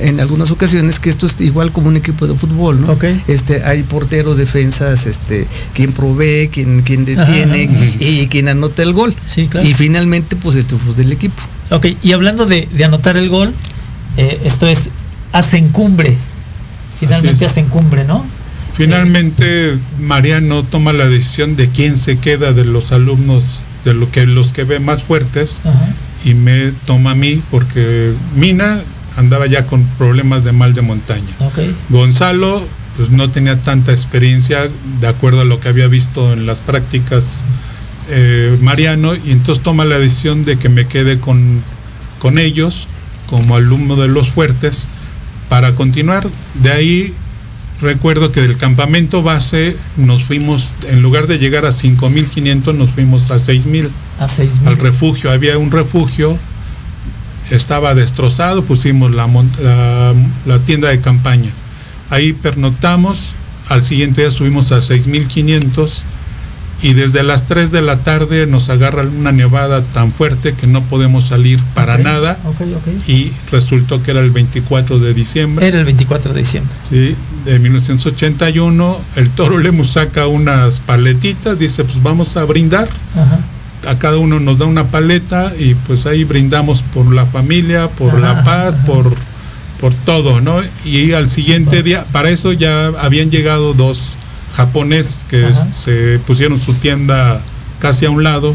en algunas ocasiones, que esto es igual como un equipo de fútbol, ¿no? Okay. Este, hay porteros, defensas, este, quien provee, quien, quien detiene, ajá, ajá. Y, y quien anota el gol. Sí, claro. Y finalmente, pues, el triunfo del equipo. Ok, y hablando de, de anotar el gol, eh, esto es, hacen cumbre. Finalmente hacen cumbre, ¿no? Finalmente, eh, Mariano toma la decisión de quién se queda de los alumnos, de lo que, los que ve más fuertes, ajá. Y me toma a mí, porque Mina andaba ya con problemas de mal de montaña. Okay. Gonzalo pues no tenía tanta experiencia de acuerdo a lo que había visto en las prácticas eh, Mariano, y entonces toma la decisión de que me quede con, con ellos como alumno de los fuertes para continuar. De ahí recuerdo que del campamento base nos fuimos, en lugar de llegar a cinco mil quinientos, nos fuimos a seis mil, a seis mil al refugio. Había un refugio, estaba destrozado, pusimos la, la, la tienda de campaña. Ahí pernoctamos, al siguiente día subimos a seis mil quinientos y desde las tres de la tarde nos agarra una nevada tan fuerte que no podemos salir para okay, nada. Okay, okay. Y resultó que era el veinticuatro de diciembre. Era el veinticuatro de diciembre. Sí, de mil novecientos ochenta y uno. El Toro Lemus saca unas paletitas, dice, pues vamos a brindar. Ajá. A cada uno nos da una paleta y pues ahí brindamos por la familia, por ajá, la paz, ajá, por por todo, ¿no? Y al siguiente día, para eso ya habían llegado dos japoneses que ajá, se pusieron su tienda casi a un lado.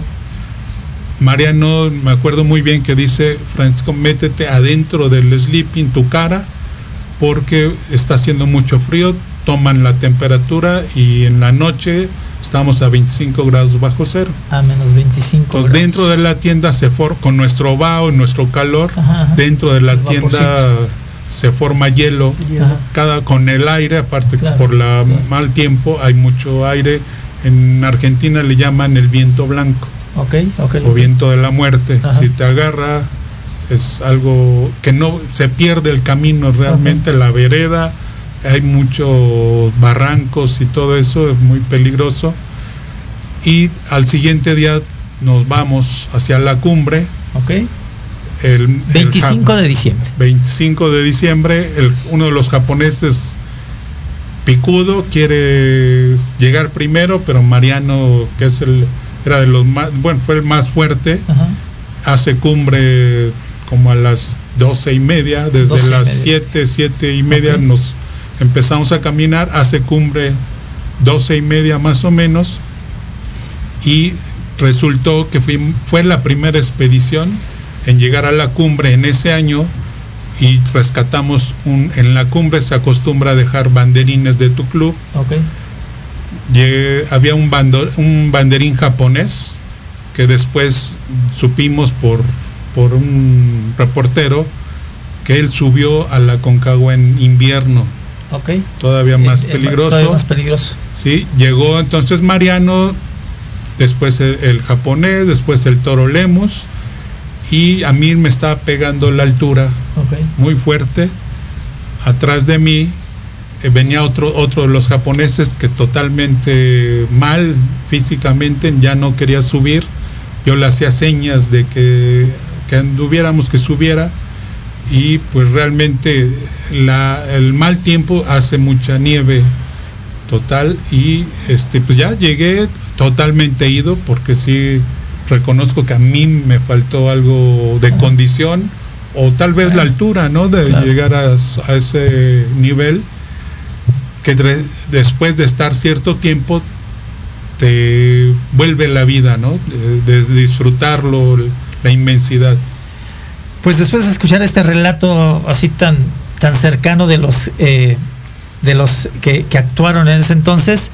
Mariano, me acuerdo muy bien que dice, Francisco, métete adentro del sleeping tu cara porque está haciendo mucho frío, toman la temperatura y en la noche estamos a veinticinco grados bajo cero. A menos veinticinco. Entonces, grados. Dentro de la tienda se forma, con nuestro vaho y nuestro calor, ajá, ajá, dentro de la el tienda vaporcito, se forma hielo. Ajá. Cada con el aire, aparte claro, por la claro, mal tiempo, hay mucho aire. En Argentina le llaman el viento blanco. Okay, okay, o viento de la muerte. Ajá. Si te agarra, es algo que no se pierde el camino realmente, okay, la vereda. Hay muchos barrancos y todo eso, es muy peligroso. Y al siguiente día nos vamos hacia la cumbre. Okay. El, veinticinco el, de diciembre. veinticinco de diciembre, el, uno de los japoneses picudo quiere llegar primero, pero Mariano, que es el era de los más, bueno, fue el más fuerte, uh-huh, hace cumbre como a las doce y media, desde doce las siete, siete y media, okay, nos empezamos a caminar, hace cumbre doce y media más o menos, y resultó que fui, fue la primera expedición en llegar a la cumbre en ese año, y rescatamos un, en la cumbre se acostumbra a dejar banderines de tu club, okay, Llegué, había un, bando, un banderín japonés que después supimos por, por un reportero que él subió a la Aconcagua en invierno. Okay. Todavía más peligroso. Todavía más peligroso. Sí, llegó entonces Mariano, después el, el japonés, después el Toro Lemus, y a mí me estaba pegando la altura, okay, muy fuerte. Atrás de mí eh, venía otro, otro de los japoneses que totalmente mal físicamente, ya no quería subir. Yo le hacía señas de que, que anduviéramos, que subiera. Y pues realmente la, el mal tiempo hace mucha nieve total, y este pues ya llegué totalmente ido, porque sí reconozco que a mí me faltó algo de condición, o tal vez la altura, ¿no? De claro, llegar a, a ese nivel que tre, después de estar cierto tiempo te vuelve la vida, ¿no? De, de disfrutarlo, la inmensidad. Pues después de escuchar este relato así tan, tan cercano de los, eh, de los que, que actuaron en ese entonces,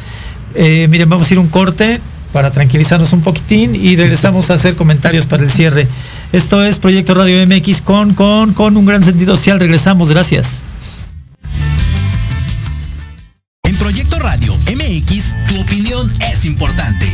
eh, miren, vamos a ir un corte para tranquilizarnos un poquitín y regresamos a hacer comentarios para el cierre. Esto es Proyecto Radio M X con, con, con un gran sentido social. Regresamos, gracias. En Proyecto Radio M X, tu opinión es importante.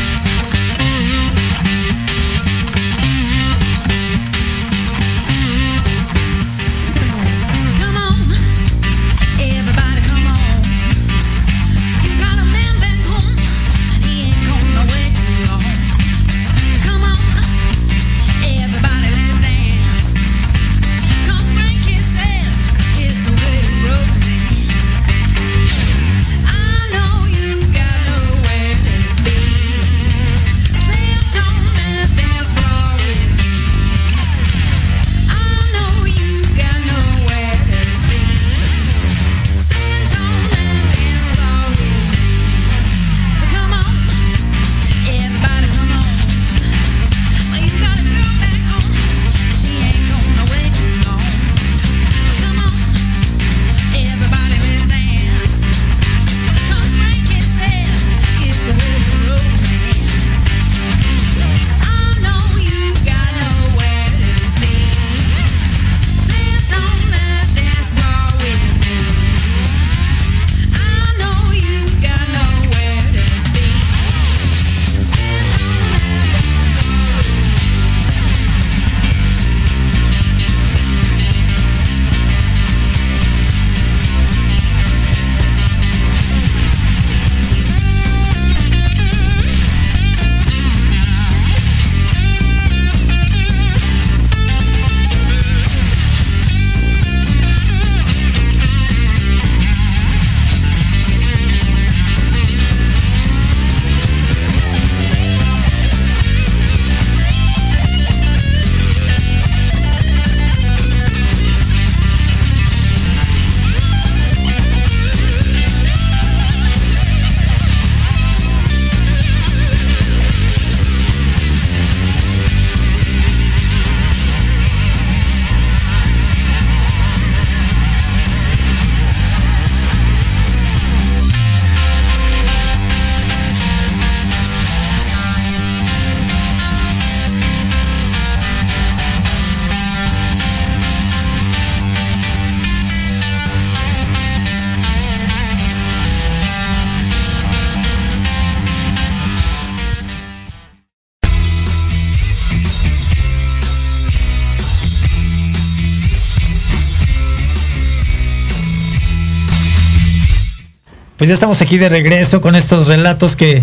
pues ya estamos aquí de regreso con estos relatos que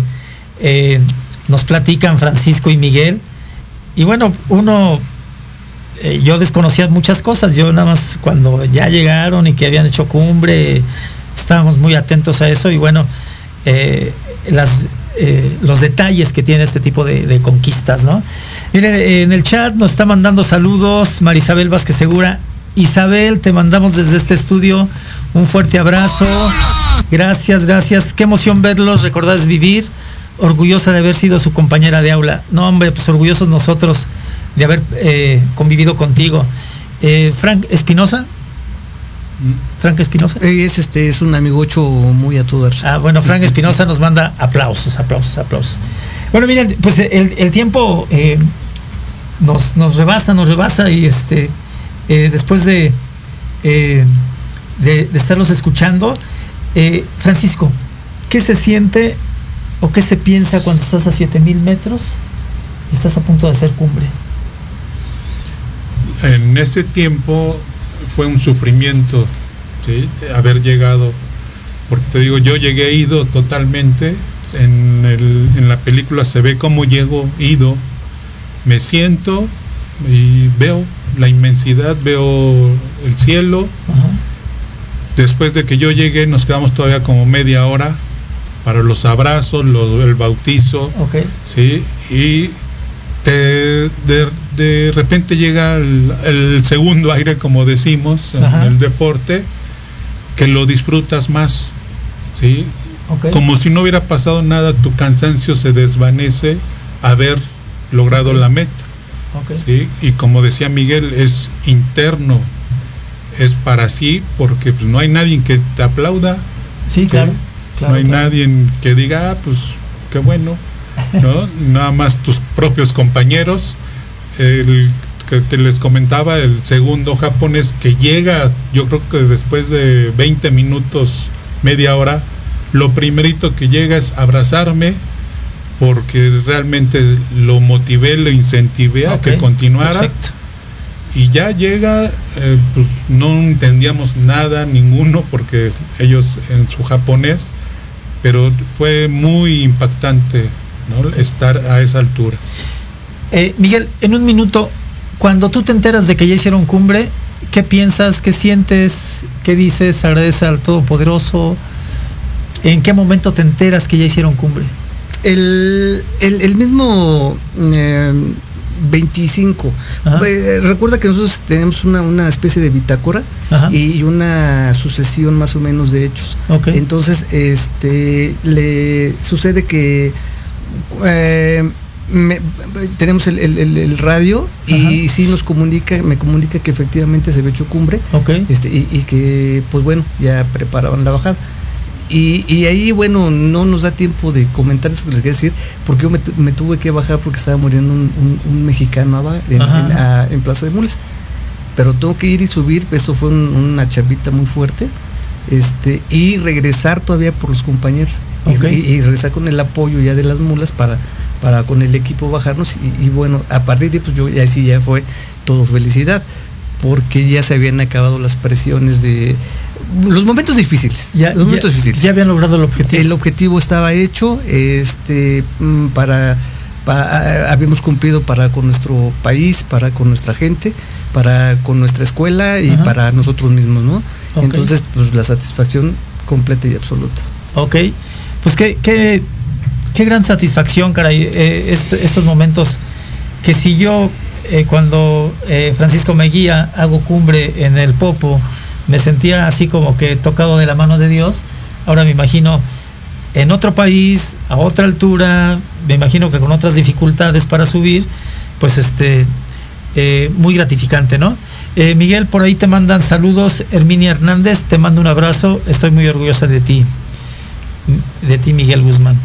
eh, nos platican Francisco y Miguel. Y bueno, uno, eh, yo desconocía muchas cosas. Yo nada más cuando ya llegaron y que habían hecho cumbre, estábamos muy atentos a eso. Y bueno, eh, las... Eh, los detalles que tiene este tipo de, de conquistas, ¿no? Miren, eh, en el chat nos está mandando saludos Marisabel Vázquez Segura. Isabel, te mandamos desde este estudio un fuerte abrazo. Gracias, gracias. Qué emoción verlos, recordar es vivir. Orgullosa de haber sido su compañera de aula. No, hombre, pues orgullosos nosotros de haber eh, convivido contigo. Eh, Frank Espinosa. Frank Espinosa es este es un amigocho muy a todo dar. Ah, bueno, Frank Espinosa nos manda aplausos, aplausos, aplausos. Bueno, miren, pues el, el tiempo eh, nos, nos rebasa, nos rebasa y este eh, después de, eh, de de estarlos escuchando, eh, Francisco, ¿qué se siente o qué se piensa cuando estás a siete mil metros y estás a punto de hacer cumbre? En ese tiempo fue un sufrimiento, ¿sí? Haber llegado, porque te digo, yo llegué ido totalmente. En, el, en la película se ve cómo llego ido, me siento y veo la inmensidad, veo el cielo. Ajá. Después de que yo llegué nos quedamos todavía como media hora para los abrazos, los, el bautizo, okay. ¿Sí? Y te... De, de repente llega el, el segundo aire, como decimos en Ajá. el deporte, que lo disfrutas más, ¿sí? Okay. Como si no hubiera pasado nada, tu cansancio se desvanece haber logrado la meta, okay. ¿Sí? Y como decía Miguel, es interno, es para sí, porque pues, no hay nadie que te aplauda, sí, claro, claro, no hay claro. nadie que diga, ah, pues qué bueno, ¿no? Nada más tus propios compañeros. El que te les comentaba, el segundo japonés que llega, yo creo que después de veinte minutos, media hora, lo primerito que llega es abrazarme, porque realmente lo motivé, lo incentivé a okay, que continuara. Perfecto. Y ya llega, eh, pues no entendíamos nada, ninguno, porque ellos en su japonés, pero fue muy impactante, ¿no? Estar a esa altura. Eh, Miguel, en un minuto, cuando tú te enteras de que ya hicieron cumbre, ¿qué piensas? ¿Qué sientes? ¿Qué dices? ¿Agradeces al Todopoderoso? ¿En qué momento te enteras que ya hicieron cumbre? El, el, el mismo eh, veinticinco. Eh, recuerda que nosotros tenemos una, una especie de bitácora. Ajá. Y una sucesión más o menos de hechos. Okay. Entonces, este, le sucede que... Eh, Me, tenemos el, el, el, el radio. Ajá. Y sí nos comunica, me comunica que efectivamente se había hecho cumbre, okay. este, y, y que pues bueno, ya preparaban la bajada. Y, y ahí bueno, no nos da tiempo de comentar eso que les quería decir, porque yo me, me tuve que bajar porque estaba muriendo un, un, un mexicano en, en, a, en Plaza de Mulas. Pero tengo que ir y subir, eso fue un, una chapita muy fuerte, este, y regresar todavía por los compañeros, okay. y, y regresar con el apoyo ya de las mulas para... para con el equipo bajarnos y, y bueno, a partir de pues yo ya sí ya fue todo felicidad, porque ya se habían acabado las presiones de los momentos difíciles, ya, los momentos ya, difíciles. Ya habían logrado el objetivo. El objetivo estaba hecho, este para, para habíamos cumplido para con nuestro país, para con nuestra gente, para con nuestra escuela y Ajá. para nosotros mismos, ¿no? Okay. Entonces, pues la satisfacción completa y absoluta. Ok, pues que, que... qué gran satisfacción, caray, eh, est- estos momentos que si yo eh, cuando eh, Francisco me guía, hago cumbre en el Popo, me sentía así como que tocado de la mano de Dios. Ahora me imagino en otro país, a otra altura, me imagino que con otras dificultades para subir, pues este, eh, muy gratificante, ¿no? Eh, Miguel, por ahí te mandan saludos, Herminia Hernández, te mando un abrazo, estoy muy orgullosa de ti, de ti Miguel Guzmán.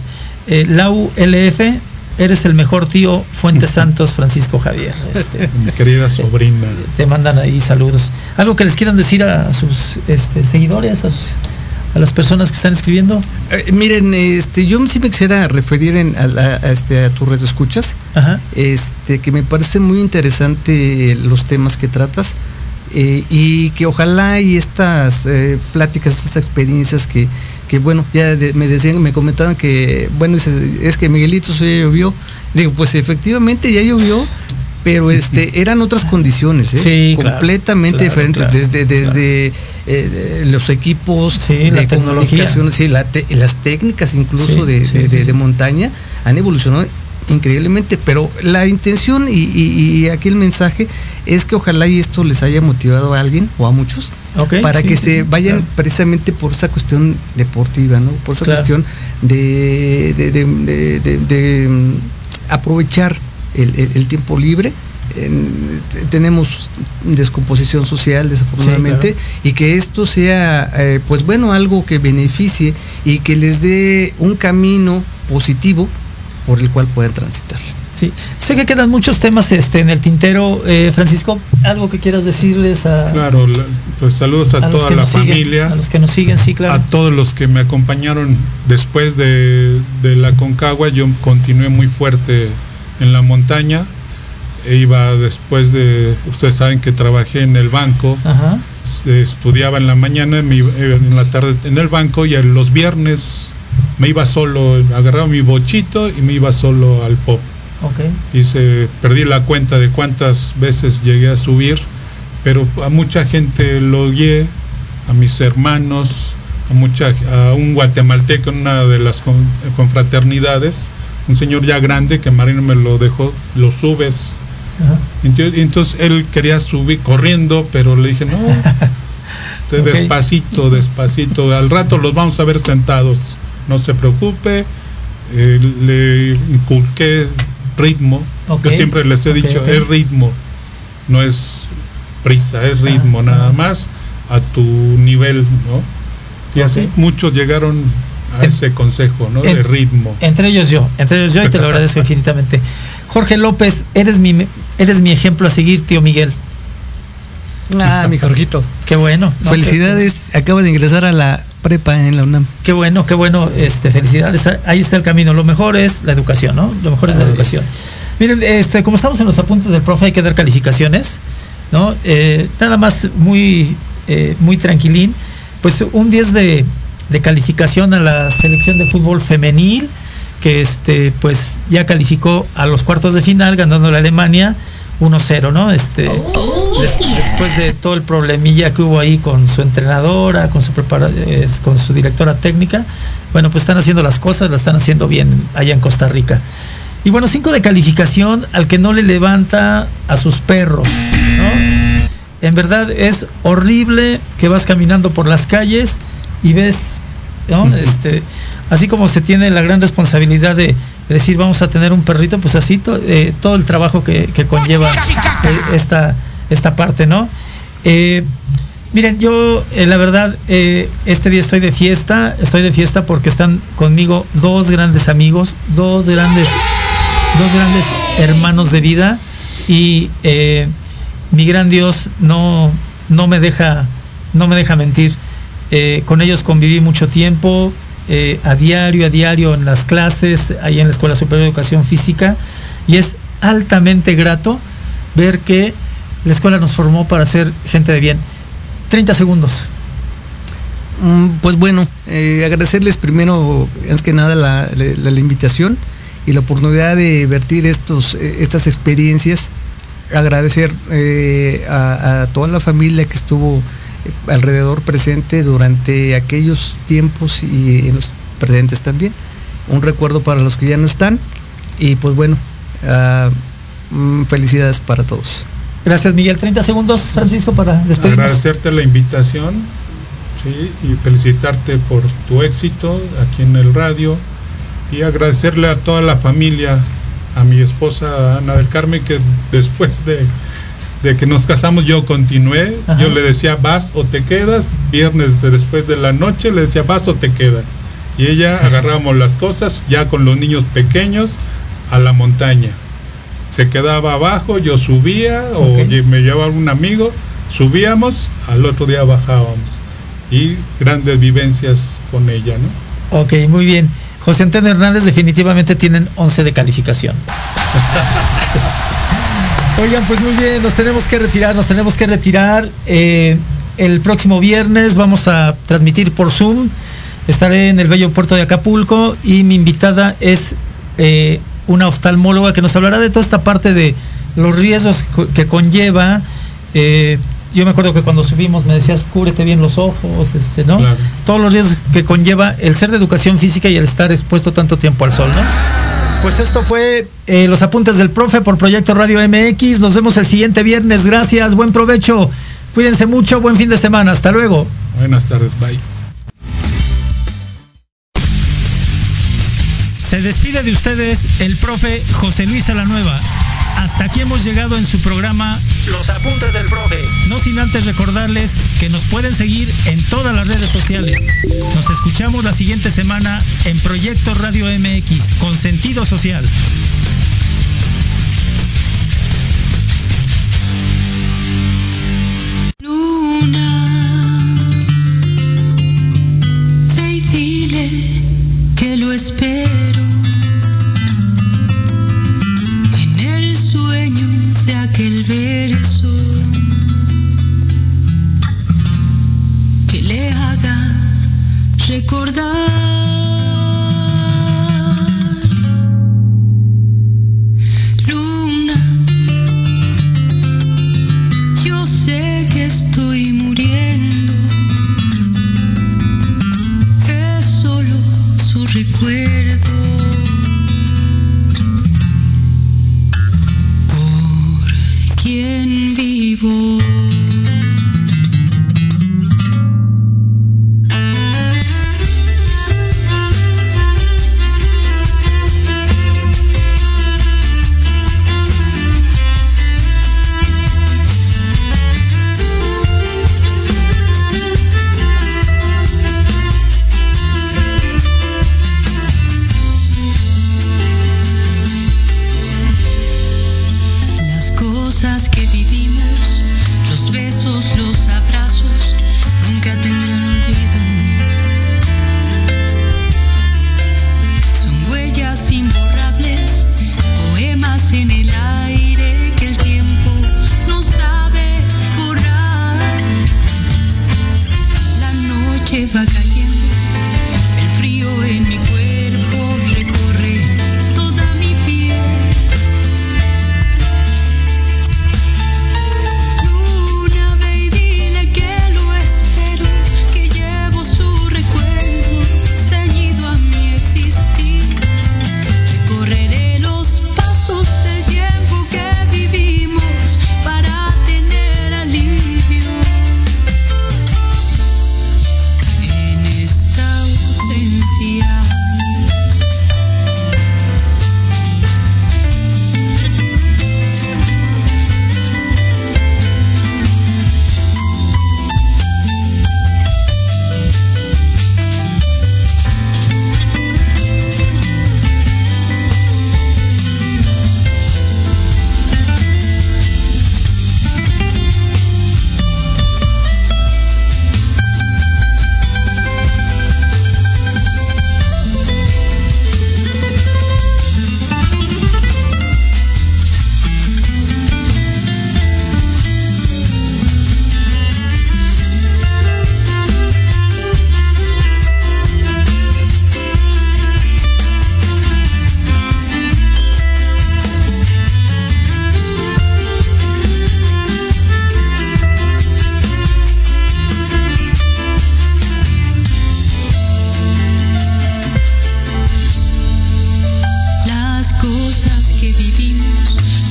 Eh, Lau L F, eres el mejor tío Fuentes Santos Francisco Javier, este, mi querida sobrina. Te, te mandan ahí saludos, algo que les quieran decir a sus este, seguidores, a, sus, a las personas que están escribiendo. eh, miren, este, yo sí me quisiera referir en, a, la, a, este, a tu red de escuchas. Ajá. Este, que me parece muy interesante los temas que tratas, eh, y que ojalá y estas eh, pláticas, estas experiencias que que bueno, ya de, me decían, me comentaban que, bueno, es, es que Miguelito ya llovió. Digo, pues efectivamente ya llovió, pero este eran otras condiciones, ¿eh? Sí, completamente claro, diferentes, claro, desde, desde claro. Eh, de, los equipos, sí, de comunicaciones, sí, la te, las técnicas incluso sí, de, sí, de, de, de montaña han evolucionado increíblemente, pero la intención y, y, y aquí el mensaje es que ojalá y esto les haya motivado a alguien o a muchos, okay, para sí, que sí, se sí, vayan claro. precisamente por esa cuestión deportiva, ¿no? Por esa claro. cuestión de, de, de, de, de, de aprovechar el, el, el tiempo libre. En, tenemos descomposición social desafortunadamente, sí, claro. y que esto sea eh, pues bueno, algo que beneficie y que les dé un camino positivo por el cual pueden transitar. Sí, sé que quedan muchos temas este, en el tintero, eh, Francisco, algo que quieras decirles a... Claro, la, pues saludos a, a toda la familia, a los que nos siguen, sí, claro. A todos los que me acompañaron después de, de la Aconcagua. Yo continué muy fuerte en la montaña, e iba después de, ustedes saben que trabajé en el banco. Ajá. Estudiaba en la mañana, me iba, en la tarde en el banco, y en los viernes me iba solo, agarraba mi bochito y me iba solo al pop. Okay. Hice, perdí la cuenta de cuántas veces llegué a subir, pero a mucha gente lo guié, a mis hermanos, a, mucha, a un guatemalteco en una de las confraternidades, un señor ya grande que Marino me lo dejó, lo subes. Ajá. Entonces él quería subir corriendo, pero le dije no. Entonces, okay. despacito, despacito, al rato los vamos a ver sentados. No se preocupe, eh, le inculqué ritmo. Okay. Yo siempre les he okay, dicho, okay. es ritmo, no es prisa, es ritmo, ah, nada ah. más a tu nivel, ¿no? Y okay. así muchos llegaron a en, ese consejo, ¿no? En, de ritmo. Entre ellos yo, entre ellos yo, y te lo agradezco infinitamente. Jorge López, eres mi, eres mi ejemplo a seguir, tío Miguel. Ah, mi Jorgito. Qué bueno. No, felicidades, que... acabas de ingresar a la prepa en la UNAM. Qué bueno, qué bueno, este, felicidades. Ahí está el camino. Lo mejor es la educación, ¿no? Lo mejor es la educación. Miren, este, como estamos en los apuntes del profe, hay que dar calificaciones, ¿no? Eh, nada más muy, eh, muy tranquilín. Pues un diez de, de calificación a la selección de fútbol femenil, que este, pues ya calificó a los cuartos de final, ganando la Alemania uno cero, ¿no? Este, des, después de todo el problemilla que hubo ahí con su entrenadora, con su prepara, eh, con su directora técnica, bueno, pues están haciendo las cosas, las están haciendo bien allá en Costa Rica. Y bueno, cinco de calificación al que no le levanta a sus perros, ¿no? En verdad es horrible que vas caminando por las calles y ves, ¿no? Uh-huh. Este, así como se tiene la gran responsabilidad de decir vamos a tener un perrito, pues así to, eh, todo el trabajo que, que conlleva eh, esta, esta parte, ¿no? Eh, miren, yo eh, la verdad, eh, este día estoy de fiesta, estoy de fiesta porque están conmigo dos grandes amigos, dos grandes, dos grandes hermanos de vida, y eh, mi gran Dios no, no me deja, no me deja mentir. Eh, con ellos conviví mucho tiempo. Eh, a diario, a diario en las clases, ahí en la Escuela Superior de Educación Física, y es altamente grato ver que la escuela nos formó para ser gente de bien. treinta segundos. Mm, pues bueno, eh, agradecerles primero, antes que nada, la, la, la invitación y la oportunidad de vertir estos, estas experiencias. Agradecer eh, a, a toda la familia que estuvo alrededor presente durante aquellos tiempos y en los presentes también. Un recuerdo para los que ya no están, y pues bueno, uh, felicidades para todos. Gracias, Miguel. treinta segundos, Francisco, para despedirnos. Agradecerte la invitación, ¿sí? Y felicitarte por tu éxito aquí en el radio, y agradecerle a toda la familia, a mi esposa Ana del Carmen, que después de de que nos casamos yo continué. Ajá. Yo le decía vas o te quedas, viernes de después de la noche le decía vas o te quedas, y ella agarramos las cosas ya con los niños pequeños a la montaña, se quedaba abajo, yo subía, okay. o me llevaba un amigo, subíamos, al otro día bajábamos, y grandes vivencias con ella, ¿no? Ok, muy bien. José Antonio Hernández, definitivamente tienen once de calificación. Oigan, pues muy bien, nos tenemos que retirar, nos tenemos que retirar. Eh, el próximo viernes vamos a transmitir por Zoom Estaré en el bello puerto de Acapulco y mi invitada es eh, una oftalmóloga que nos hablará de toda esta parte de los riesgos que conlleva. Eh, yo me acuerdo que cuando subimos me decías, cúbrete bien los ojos, este, ¿no? Claro. Todos los riesgos que conlleva el ser de educación física y el estar expuesto tanto tiempo al sol, ¿no? Pues esto fue eh, Los Apuntes del Profe por Proyecto Radio M X. Nos vemos el siguiente viernes. Gracias, buen provecho. Cuídense mucho, buen fin de semana. Hasta luego. Buenas tardes, bye. Se despide de ustedes el profe José Luis Salanueva. Hasta aquí hemos llegado en su programa Los Apuntes del Profe. No sin antes recordarles que nos pueden seguir en todas las redes sociales. Nos escuchamos la siguiente semana en Proyecto Radio M X con sentido social. Luna, ve y dile que lo espero en el sueño de aquel verso que le haga recordar. Luna, yo sé que estoy muriendo, es solo su recuerdo. ¿Por quién vivo?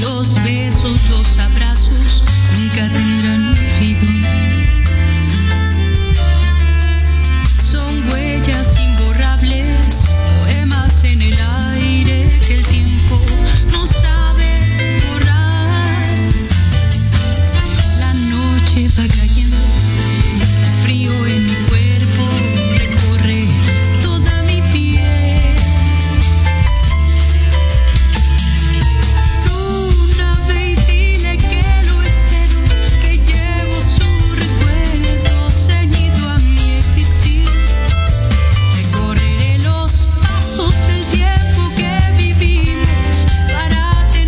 Los besos, los abrazos, nunca te